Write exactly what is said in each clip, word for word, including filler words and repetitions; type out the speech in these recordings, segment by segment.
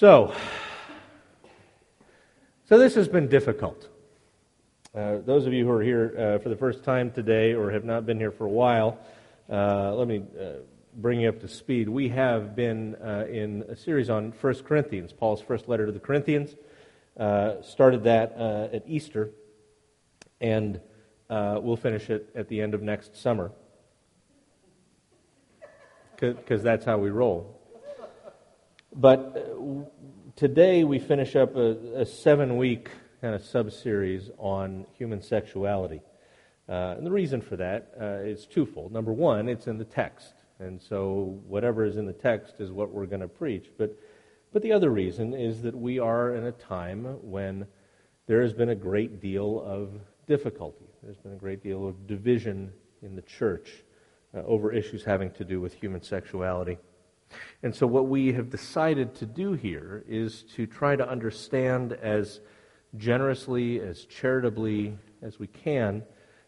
So, so this has been difficult. Uh, those of you who are here uh, for the first time today or have not been here for a while, uh, let me uh, bring you up to speed. We have been uh, in a series on First Corinthians, Paul's first letter to the Corinthians. Uh, started that uh, at Easter, and uh, we'll finish it at the end of next summer, because that's how we roll. But uh, w- today we finish up a, a seven-week kind of sub-series on human sexuality. Uh, and the reason for that uh, is twofold. Number one, it's in the text, and so whatever is in the text is what we're going to preach. But, but the other reason is that we are in a time when there has been a great deal of difficulty. There's been a great deal of division in the church uh, over issues having to do with human sexuality. And so what we have decided to do here is to try to understand as generously, as charitably as we can,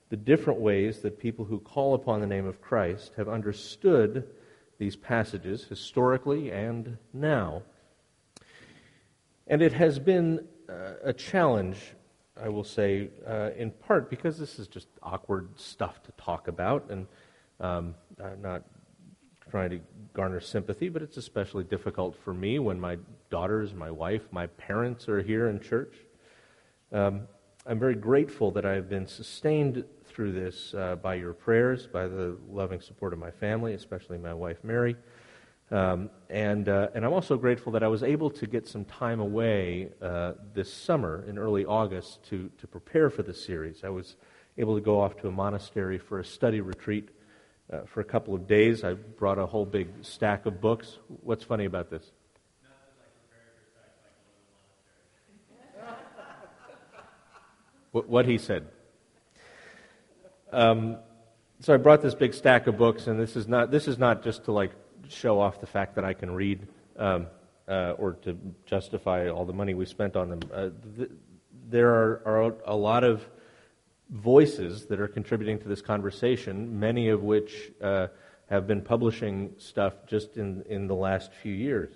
the different ways that people who call upon the name of Christ have understood these passages historically and now. And it has been uh, a challenge, I will say, uh, in part because this is just awkward stuff to talk about, and um, I'm not trying to garner sympathy, but it's especially difficult for me when my daughters, my wife, my parents are here in church. Um, I'm very grateful that I've been sustained through this uh, by your prayers, by the loving support of my family, especially my wife Mary, um, and uh, and I'm also grateful that I was able to get some time away uh, this summer in early August to to prepare for the series. I was able to go off to a monastery for a study retreat uh, for a couple of days. I brought a whole big stack of books. What's funny about this? What he said. Um, so I brought this big stack of books, and this is not this is not just to like show off the fact that I can read, um, uh, or to justify all the money we spent on them. Uh, th- there are, are a lot of voices that are contributing to this conversation, many of which uh, have been publishing stuff just in in the last few years.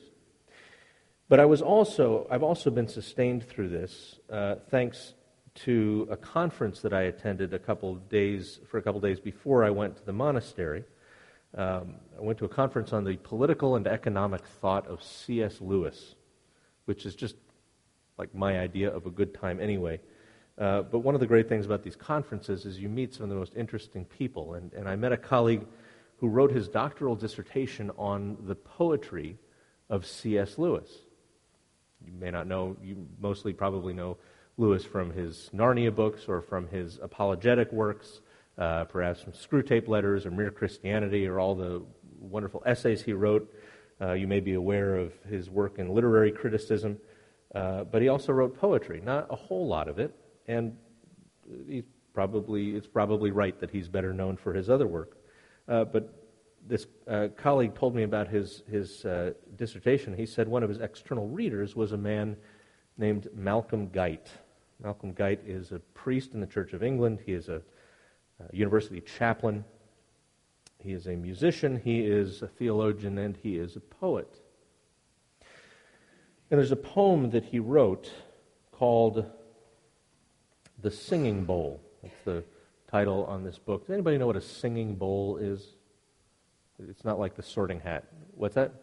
But I was also I've also been sustained through this, uh, thanks. to a conference that I attended a couple of days for a couple of days before I went to the monastery. Um, I went to a conference on the political and economic thought of C S Lewis, which is just like my idea of a good time anyway. Uh, but one of the great things about these conferences is you meet some of the most interesting people. And, and I met a colleague who wrote his doctoral dissertation on the poetry of C S Lewis. You may not know, you mostly probably know Lewis from his Narnia books or from his apologetic works, uh, perhaps from Screwtape Letters or Mere Christianity or all the wonderful essays he wrote. Uh, you may be aware of his work in literary criticism, uh, but he also wrote poetry, not a whole lot of it, and he's probably it's probably right that he's better known for his other work. Uh, but this uh, colleague told me about his, his uh, dissertation. He said one of his external readers was a man named Malcolm Guite. Malcolm Guite is a priest in the Church of England. He is a, a university chaplain. He is a musician. He is a theologian, and he is a poet. And there's a poem that he wrote called "The Singing Bowl." That's the title on this book. Does anybody know what a singing bowl is? It's not like the Sorting Hat. What's that?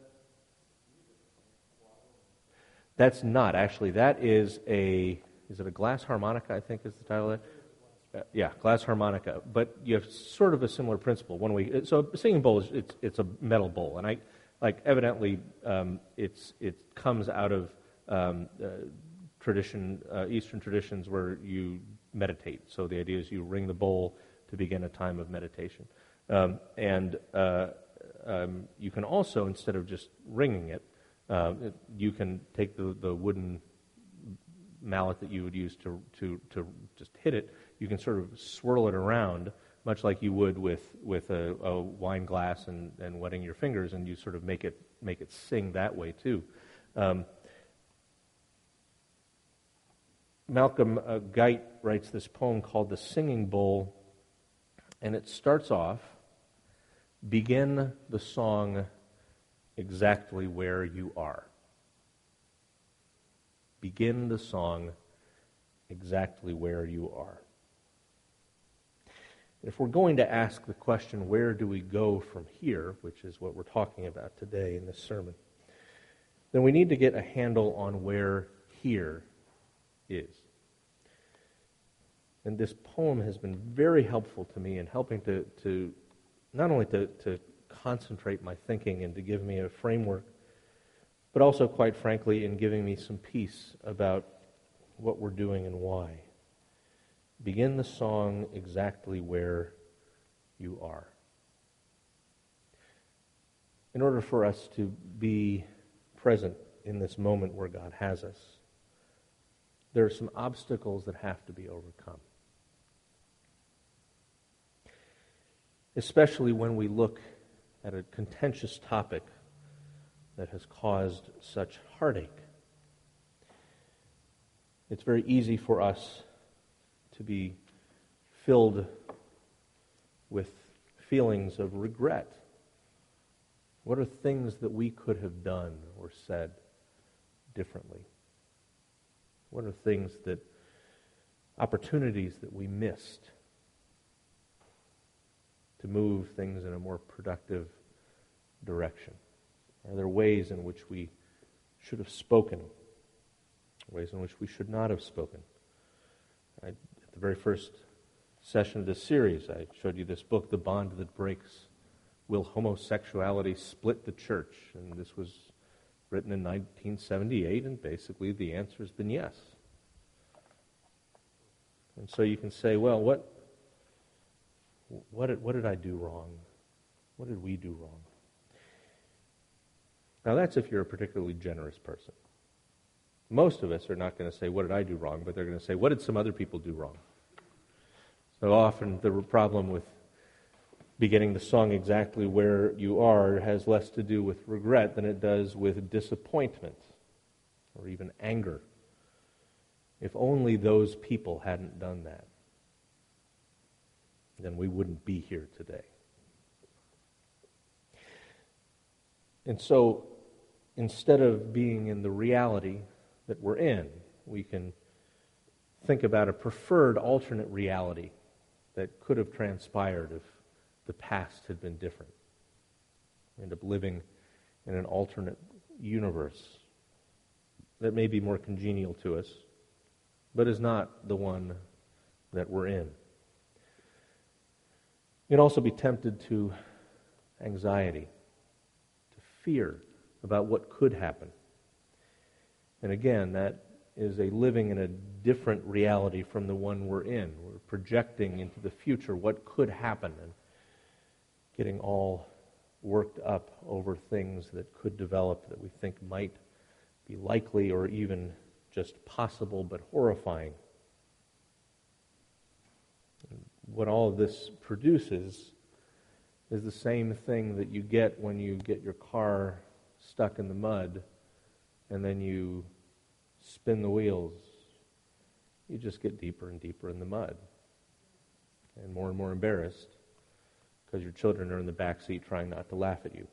That's not actually. That is a. Is it a glass harmonica, I think is the title of it? Uh, yeah, glass harmonica. But you have sort of a similar principle. One way, so a singing bowl, is it's it's a metal bowl. And I, like, evidently, um, it's it comes out of um, uh, tradition, uh, Eastern traditions where you meditate. So the idea is you ring the bowl to begin a time of meditation. Um, and uh, um, you can also, instead of just ringing it, uh, you can take the, the wooden mallet that you would use to to to just hit it. You can sort of swirl it around, much like you would with with a, a wine glass and, and wetting your fingers, and you sort of make it make it sing that way too. Um, Malcolm uh, Guite writes this poem called "The Singing Bowl," and it starts off, "Begin the song exactly where you are." begin the song exactly where you are. If we're going to ask the question, where do we go from here, which is what we're talking about today in this sermon, then we need to get a handle on where here is. And this poem has been very helpful to me in helping to, to not only to, to concentrate my thinking and to give me a framework, but also, quite frankly, in giving me some peace about what we're doing and why. Begin the song exactly where you are. In order for us to be present in this moment where God has us, there are some obstacles that have to be overcome. Especially when we look at a contentious topic that has caused such heartache. It's very easy for us to be filled with feelings of regret. What are things that we could have done or said differently? What are things that, opportunities that we missed to move things in a more productive direction? Are there ways in which we should have spoken, ways in which we should not have spoken? I, at the very first session of this series, I showed you this book, The Bond That Breaks, Will Homosexuality Split the Church? And this was written in nineteen seventy-eight, and basically the answer has been yes. And so you can say, well, what, what, did, what did I do wrong? What did we do wrong? Now that's if you're a particularly generous person. Most of us are not going to say, what did I do wrong? But they're going to say, what did some other people do wrong? So often the problem with beginning the song exactly where you are has less to do with regret than it does with disappointment or even anger. If only those people hadn't done that, then we wouldn't be here today. And so instead of being in the reality that we're in, we can think about a preferred alternate reality that could have transpired if the past had been different. We end up living in an alternate universe that may be more congenial to us, but is not the one that we're in. You can also be tempted to anxiety, to fear about what could happen. And again, that is a living in a different reality from the one we're in. We're projecting into the future what could happen and getting all worked up over things that could develop that we think might be likely or even just possible but horrifying. And what all of this produces is the same thing that you get when you get your car stuck in the mud and then you spin the wheels, you just get deeper and deeper in the mud and more and more embarrassed because your children are in the back seat trying not to laugh at you.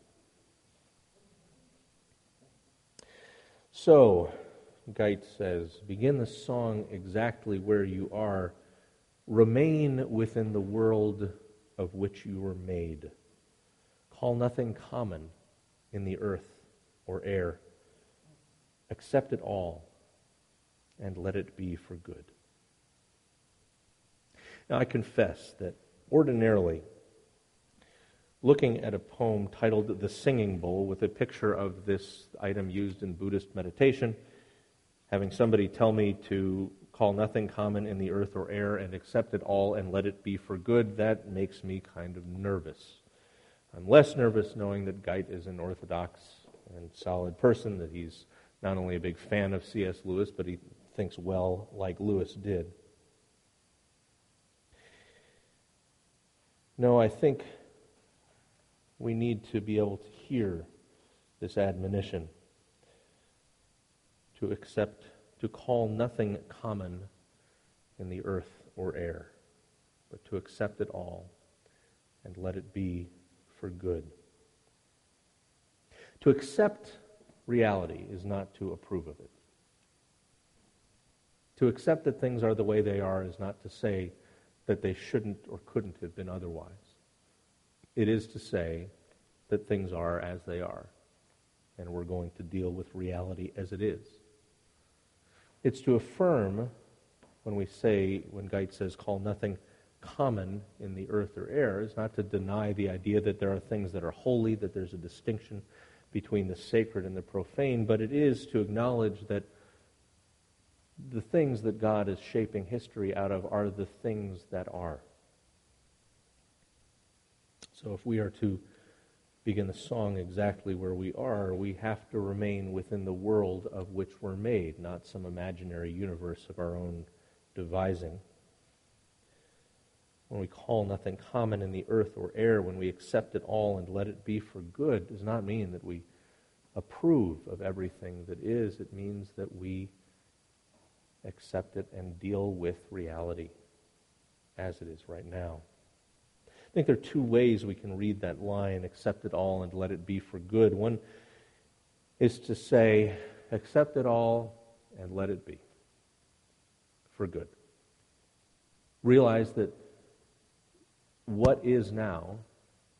So, Guite says, begin the song exactly where you are. Remain within the world of which you were made. Call nothing common in the earth or air. Accept it all, and let it be for good. Now, I confess that ordinarily, looking at a poem titled The Singing Bowl with a picture of this item used in Buddhist meditation, having somebody tell me to call nothing common in the earth or air and accept it all and let it be for good, that makes me kind of nervous. I'm less nervous knowing that Guite is an orthodox and solid person, that he's not only a big fan of C S Lewis, but he thinks well like Lewis did. No, I think we need to be able to hear this admonition to accept, to call nothing common in the earth or air, but to accept it all and let it be for good. To accept reality is not to approve of it. To accept that things are the way they are is not to say that they shouldn't or couldn't have been otherwise. It is to say that things are as they are, and we're going to deal with reality as it is. It's to affirm when we say, when Guite says, call nothing common in the earth or air, is not to deny the idea that there are things that are holy, that there's a distinction between the sacred and the profane, but it is to acknowledge that the things that God is shaping history out of are the things that are. So if we are to begin the song exactly where we are, we have to remain within the world of which we're made, not some imaginary universe of our own devising. When we call nothing common in the earth or air, when we accept it all and let it be for good, does not mean that we approve of everything that is. It means that we accept it and deal with reality as it is right now. I think there are two ways we can read that line, accept it all and let it be for good. One is to say, accept it all and let it be for good. Realize that what is now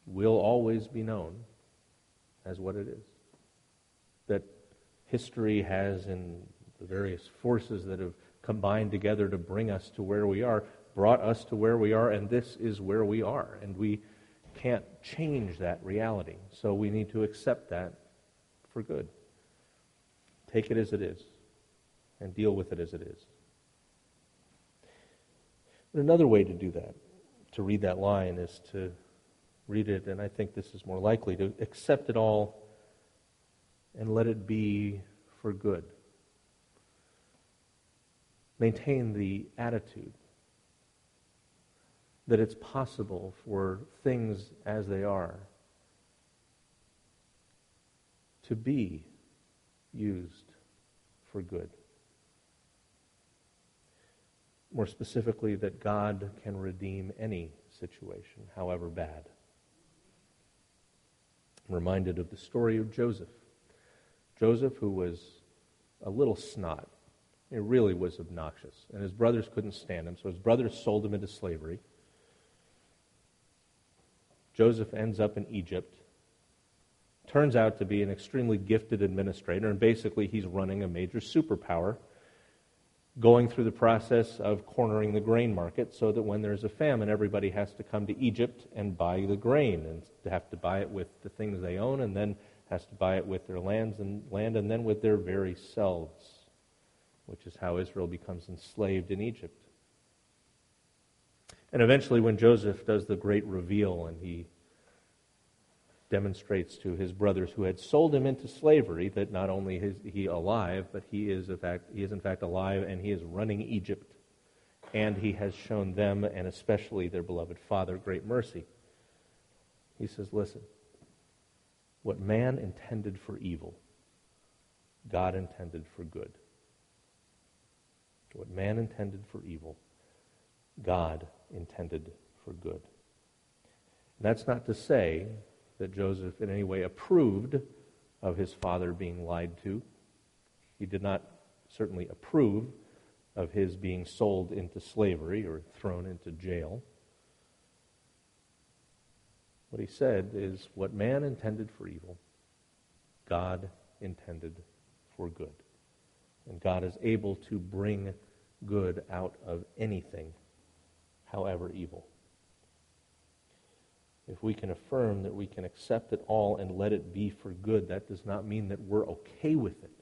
will always be known as what it is. That history has, in the various forces that have combined together to bring us to where we are, brought us to where we are, and this is where we are, and we can't change that reality. So we need to accept that for good. Take it as it is, and deal with it as it is. But another way to do that, to read that line, is to read it, and I think this is more likely, to accept it all and let it be for good. Maintain the attitude that it's possible for things as they are to be used for good. More specifically, that God can redeem any situation, however bad. I'm reminded of the story of Joseph. Joseph, who was a little snot. He really was obnoxious, and his brothers couldn't stand him, so his brothers sold him into slavery. Joseph ends up in Egypt, turns out to be an extremely gifted administrator, and basically he's running a major superpower, going through the process of cornering the grain market so that when there's a famine, everybody has to come to Egypt and buy the grain, and have to buy it with the things they own, and then has to buy it with their lands and land, and then with their very selves, which is how Israel becomes enslaved in Egypt. And eventually when Joseph does the great reveal and he demonstrates to his brothers who had sold him into slavery that not only is he alive, but he is in fact, he is in fact alive and he is running Egypt. And he has shown them, and especially their beloved father, great mercy. He says, listen, what man intended for evil, God intended for good. What man intended for evil, God intended for good. And that's not to say that Joseph in any way approved of his father being lied to. He did not certainly approve of his being sold into slavery or thrown into jail. What he said is, what man intended for evil, God intended for good. And God is able to bring good out of anything, however evil. If we can affirm that we can accept it all and let it be for good, that does not mean that we're okay with it.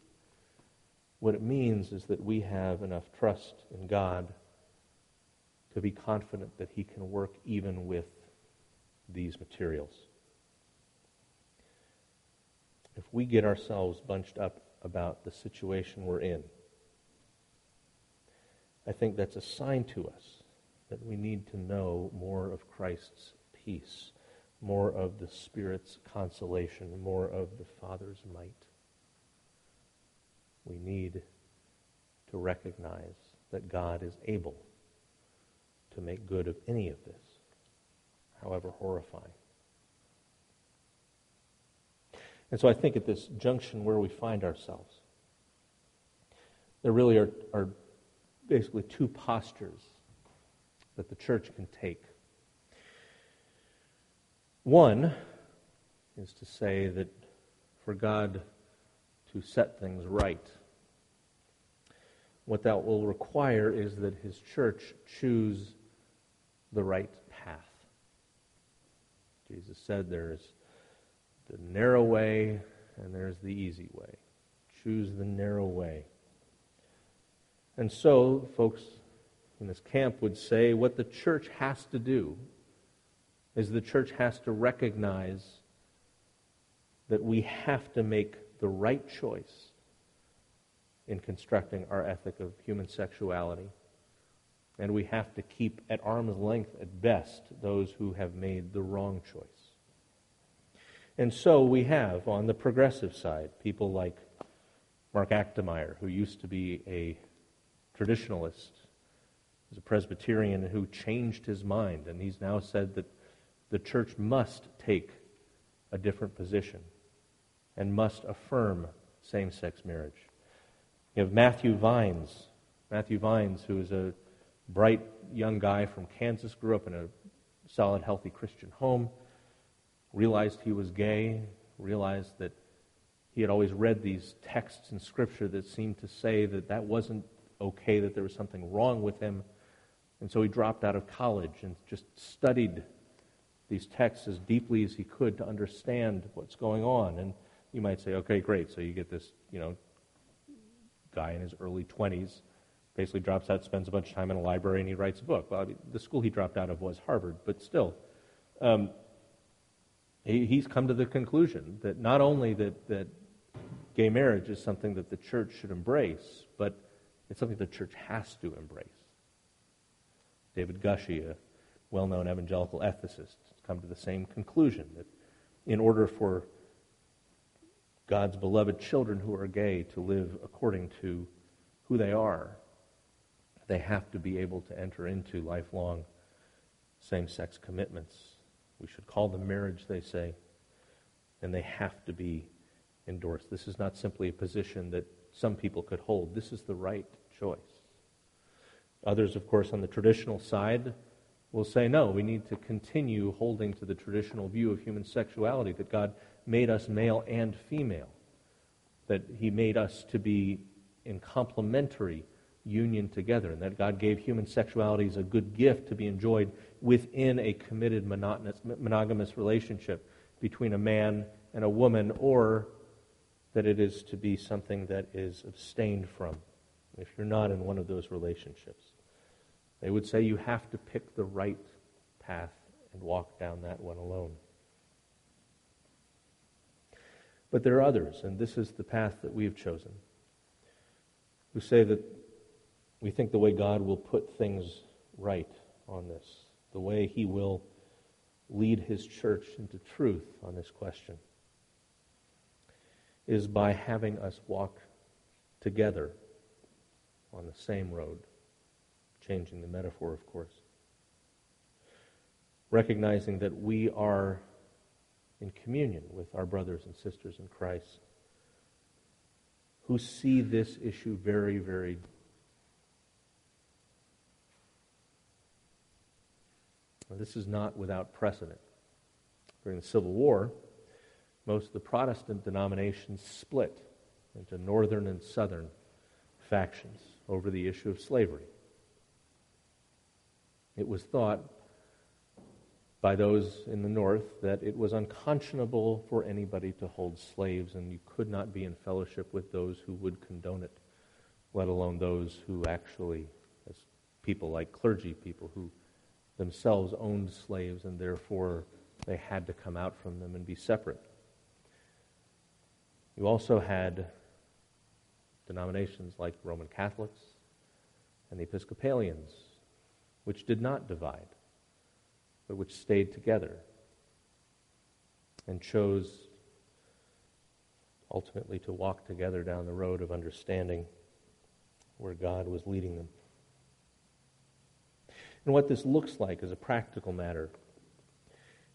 What it means is that we have enough trust in God to be confident that He can work even with these materials. If we get ourselves bunched up about the situation we're in, I think that's a sign to us that we need to know more of Christ's peace, more of the Spirit's consolation, more of the Father's might. We need to recognize that God is able to make good of any of this, however horrifying. And so I think at this junction where we find ourselves, there really are, are basically two postures that the church can take. One is to say that for God to set things right, what that will require is that his church choose the right path. Jesus said there is the narrow way and there is the easy way. Choose the narrow way. And so, folks in this camp would say what the church has to do is the church has to recognize that we have to make the right choice in constructing our ethic of human sexuality. And we have to keep at arm's length, at best, those who have made the wrong choice. And so we have, on the progressive side, people like Mark Actemeyer, who used to be a traditionalist, was a Presbyterian who changed his mind, and he's now said that the church must take a different position and must affirm same-sex marriage. You have Matthew Vines, Matthew Vines, who is a bright young guy from Kansas, grew up in a solid, healthy Christian home, realized he was gay, realized that he had always read these texts in Scripture that seemed to say that that wasn't okay, that there was something wrong with him. And so he dropped out of college and just studied these texts as deeply as he could to understand what's going on. And you might say, okay, great, so you get this, you know, guy in his early twenties, basically drops out, spends a bunch of time in a library, and he writes a book. Well, I mean, the school he dropped out of was Harvard, but still, um, he, he's come to the conclusion that not only that, that gay marriage is something that the church should embrace, but it's something the church has to embrace. David Gushy, a well-known evangelical ethicist, has come to the same conclusion, that in order for God's beloved children who are gay to live according to who they are, they have to be able to enter into lifelong same-sex commitments. We should call them marriage, they say, and they have to be endorsed. This is not simply a position that some people could hold. This is the right choice. Others, of course, on the traditional side will say, no, we need to continue holding to the traditional view of human sexuality, that God made us male and female, that he made us to be in complementary union together, and that God gave human sexuality as a good gift to be enjoyed within a committed monotonous, monogamous relationship between a man and a woman, or that it is to be something that is abstained from if you're not in one of those relationships. They would say you have to pick the right path and walk down that one alone. But there are others, and this is the path that we've chosen, who say that we think the way God will put things right on this, the way he will lead his church into truth on this question, is by having us walk together on the same road, changing the metaphor, of course, recognizing that we are in communion with our brothers and sisters in Christ who see this issue very, very differently. This is not without precedent. During the Civil War, most of the Protestant denominations split into northern and southern factions over the issue of slavery. It was thought by those in the north that it was unconscionable for anybody to hold slaves, and you could not be in fellowship with those who would condone it, let alone those who actually, as people like clergy, people who themselves owned slaves, and therefore they had to come out from them and be separate. You also had denominations like Roman Catholics and the Episcopalians, which did not divide, but which stayed together and chose ultimately to walk together down the road of understanding where God was leading them. And what this looks like as a practical matter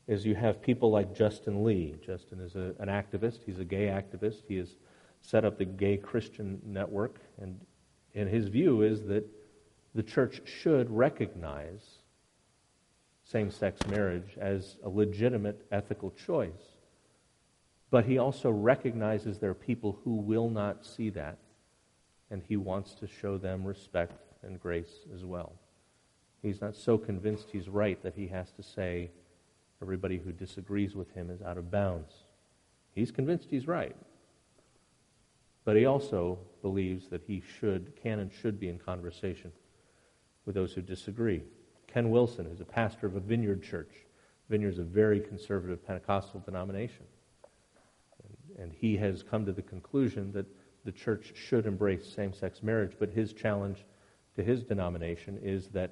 is you have people like Justin Lee. Justin is a, an activist. He's a gay activist. He has set up the Gay Christian Network. And, and his view is that the church should recognize same-sex marriage as a legitimate ethical choice. But he also recognizes there are people who will not see that, and he wants to show them respect and grace as well. He's not so convinced he's right that he has to say everybody who disagrees with him is out of bounds. He's convinced he's right. But he also believes that he should, can and should be in conversation with those who disagree. Ken Wilson is a pastor of a Vineyard church. Vineyard's a very conservative Pentecostal denomination. And, and he has come to the conclusion that the church should embrace same-sex marriage, but his challenge to his denomination is that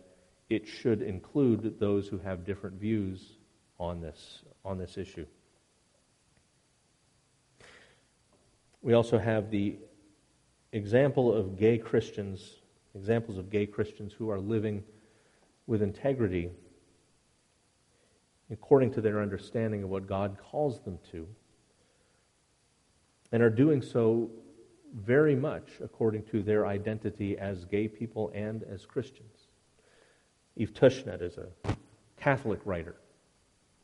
it should include those who have different views on this, on this issue. We also have the example of gay Christians, examples of gay Christians who are living with integrity according to their understanding of what God calls them to, and are doing so very much according to their identity as gay people and as Christians. Eve Tushnet is a Catholic writer,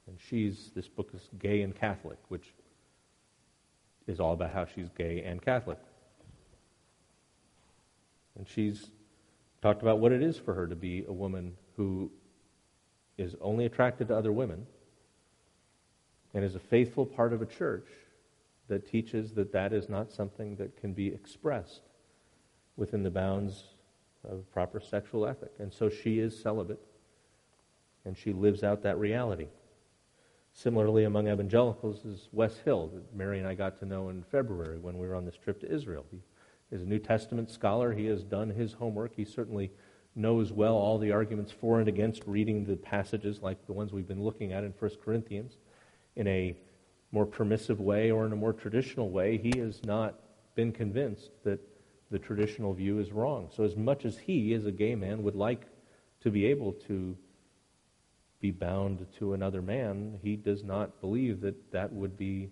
and she's, this book is Gay and Catholic, which is all about how she's gay and Catholic. And she's talked about what it is for her to be a woman who is only attracted to other women and is a faithful part of a church that teaches that that is not something that can be expressed within the bounds of proper sexual ethic. And so she is celibate, and she lives out that reality. Similarly, among evangelicals is Wes Hill, that Mary and I got to know in February when we were on this trip to Israel. He is a New Testament scholar. He has done his homework. He certainly knows well all the arguments for and against, reading the passages like the ones we've been looking at in First Corinthians in a more permissive way or in a more traditional way. He has not been convinced that the traditional view is wrong. So as much as he, as a gay man, would like to be able to be bound to another man, he does not believe that that would be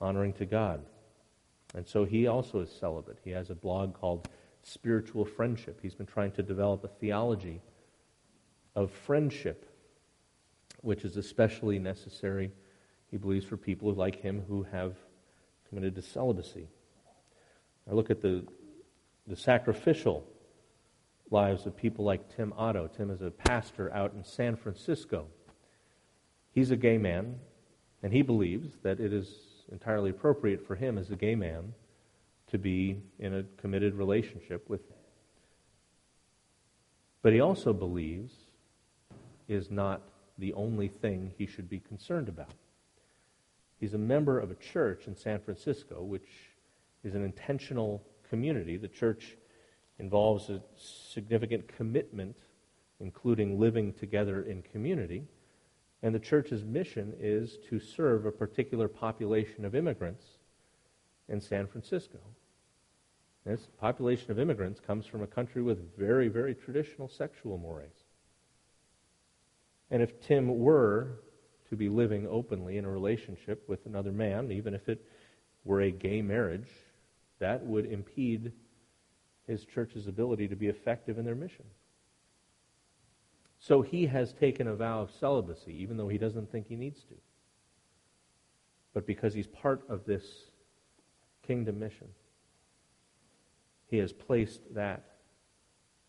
honoring to God. And so he also is celibate. He has a blog called Spiritual Friendship. He's been trying to develop a theology of friendship, which is especially necessary, he believes, for people like him who have committed to celibacy. I look at the the sacrificial lives of people like Tim Otto. Tim is a pastor out in San Francisco. He's a gay man, and he believes that it is entirely appropriate for him as a gay man to be in a committed relationship with him. But he also believes is not the only thing he should be concerned about. He's a member of a church in San Francisco, which is an intentional community. The church involves a significant commitment, including living together in community. And the church's mission is to serve a particular population of immigrants in San Francisco. And this population of immigrants comes from a country with very, very traditional sexual mores. And if Tim were to be living openly in a relationship with another man, even if it were a gay marriage, that would impede his church's ability to be effective in their mission. So he has taken a vow of celibacy, even though he doesn't think he needs to. But because he's part of this kingdom mission, he has placed that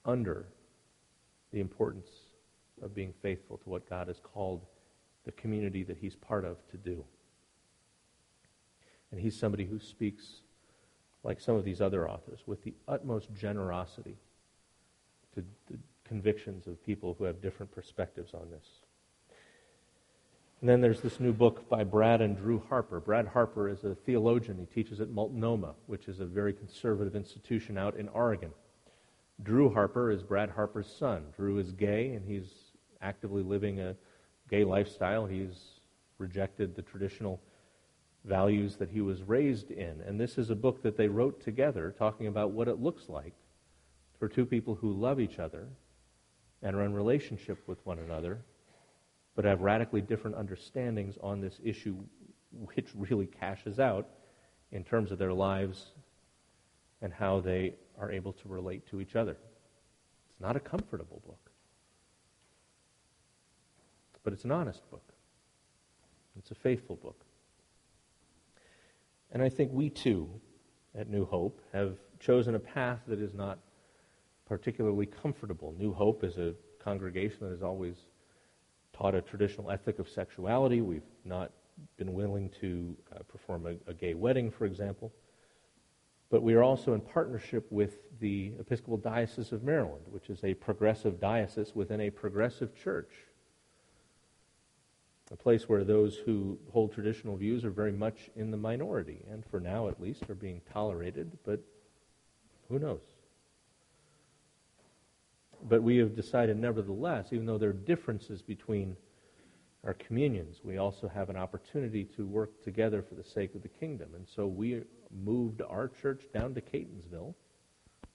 under the importance of being faithful to what God has called the community that he's part of to do. And he's somebody who speaks, like some of these other authors, with the utmost generosity to the convictions of people who have different perspectives on this. And then there's this new book by Brad and Drew Harper. Brad Harper is a theologian. He teaches at Multnomah, which is a very conservative institution out in Oregon. Drew Harper is Brad Harper's son. Drew is gay, and he's actively living a gay lifestyle. He's rejected the traditional values that he was raised in. And this is a book that they wrote together, talking about what it looks like for two people who love each other and are in relationship with one another, but have radically different understandings on this issue, which really cashes out in terms of their lives and how they are able to relate to each other. It's not a comfortable book, but it's an honest book. It's a faithful book. And I think we too, at New Hope, have chosen a path that is not particularly comfortable. New Hope is a congregation that has always taught a traditional ethic of sexuality. We've not been willing to uh, perform a, a gay wedding, for example. But we are also in partnership with the Episcopal Diocese of Maryland, which is a progressive diocese within a progressive church, a place where those who hold traditional views are very much in the minority, and for now at least are being tolerated, but who knows? But we have decided nevertheless, even though there are differences between our communions, we also have an opportunity to work together for the sake of the kingdom. And so we moved our church down to Catonsville,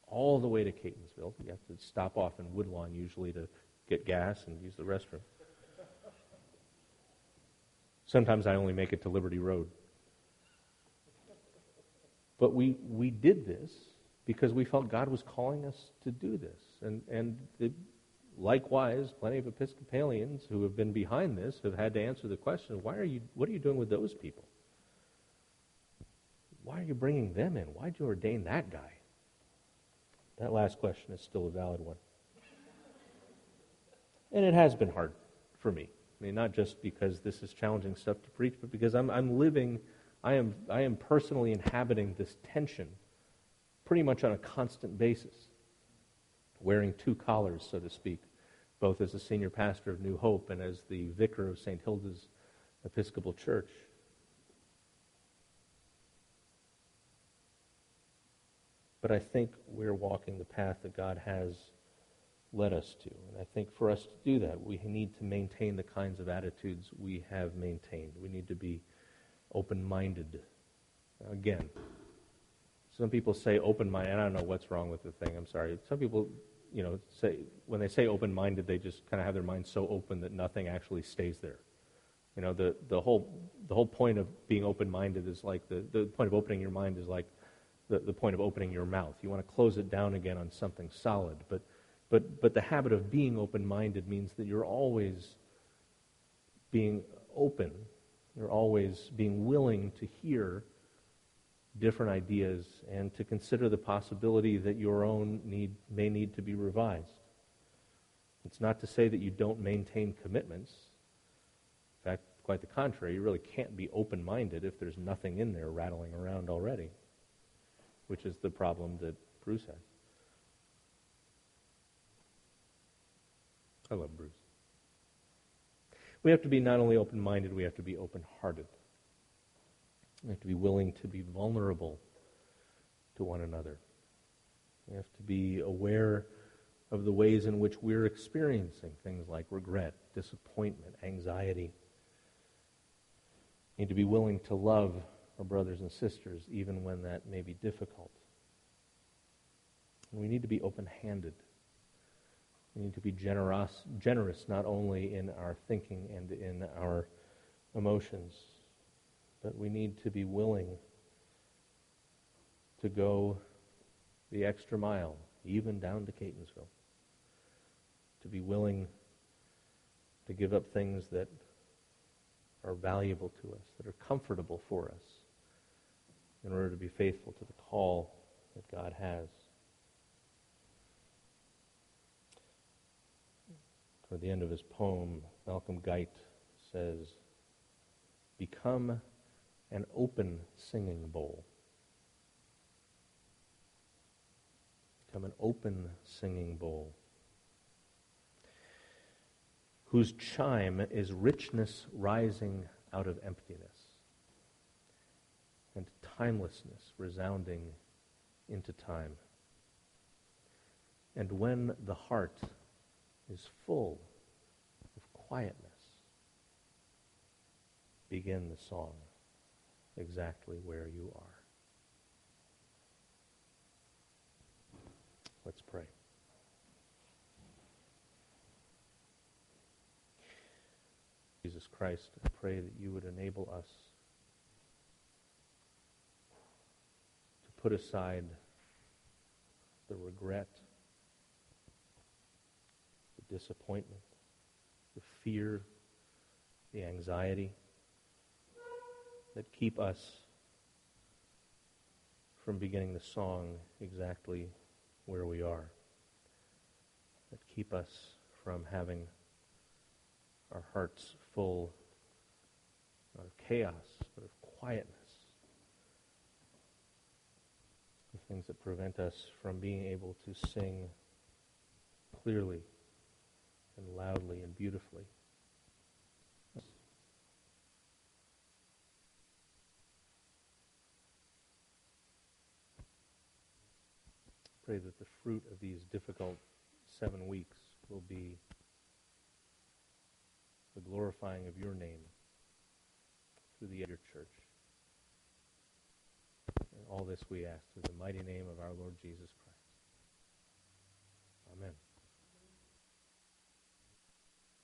all the way to Catonsville. You have to stop off in Woodlawn usually to get gas and use the restroom. Sometimes I only make it to Liberty Road. But we, we did this because we felt God was calling us to do this. And, and the, likewise, plenty of Episcopalians who have been behind this have had to answer the question, why are you, what are you doing with those people? Why are you bringing them in? Why did you ordain that guy? That last question is still a valid one. And it has been hard for me. I mean, not just because this is challenging stuff to preach, but because I'm, I'm living, I am, I am personally inhabiting this tension pretty much on a constant basis, wearing two collars, so to speak, both as a senior pastor of New Hope and as the vicar of Saint Hilda's Episcopal Church. But I think we're walking the path that God has led us to. And I think for us to do that, we need to maintain the kinds of attitudes we have maintained. We need to be open-minded. Again, some people say open-minded, and I don't know what's wrong with the thing, I'm sorry. Some people, you know, say when they say open-minded, they just kind of have their mind so open that nothing actually stays there. You know, the, the whole the whole point of being open-minded is like, the, the point of opening your mind is like the, the point of opening your mouth. You want to close it down again on something solid, but But but the habit of being open-minded means that you're always being open. You're always being willing to hear different ideas and to consider the possibility that your own need may need to be revised. It's not to say that you don't maintain commitments. In fact, quite the contrary, you really can't be open-minded if there's nothing in there rattling around already, which is the problem that Bruce has. I love Bruce. We have to be not only open-minded, we have to be open-hearted. We have to be willing to be vulnerable to one another. We have to be aware of the ways in which we're experiencing things like regret, disappointment, anxiety. We need to be willing to love our brothers and sisters, even when that may be difficult. And we need to be open-handed. We need to be generous, generous not only in our thinking and in our emotions, but we need to be willing to go the extra mile, even down to Catonsville, to be willing to give up things that are valuable to us, that are comfortable for us, in order to be faithful to the call that God has. At the end of his poem, Malcolm Guite says, "Become an open singing bowl." Become an open singing bowl, whose chime is richness rising out of emptiness, and timelessness resounding into time. And when the heart is full of quietness, begin the song exactly where you are. Let's pray. Jesus Christ, I pray that you would enable us to put aside the regret, disappointment, the fear, the anxiety that keep us from beginning the song exactly where we are, that keep us from having our hearts full of chaos, of quietness, the things that prevent us from being able to sing clearly and loudly and beautifully. Pray that the fruit of these difficult seven weeks will be the glorifying of your name through the your church. And all this we ask through the mighty name of our Lord Jesus Christ.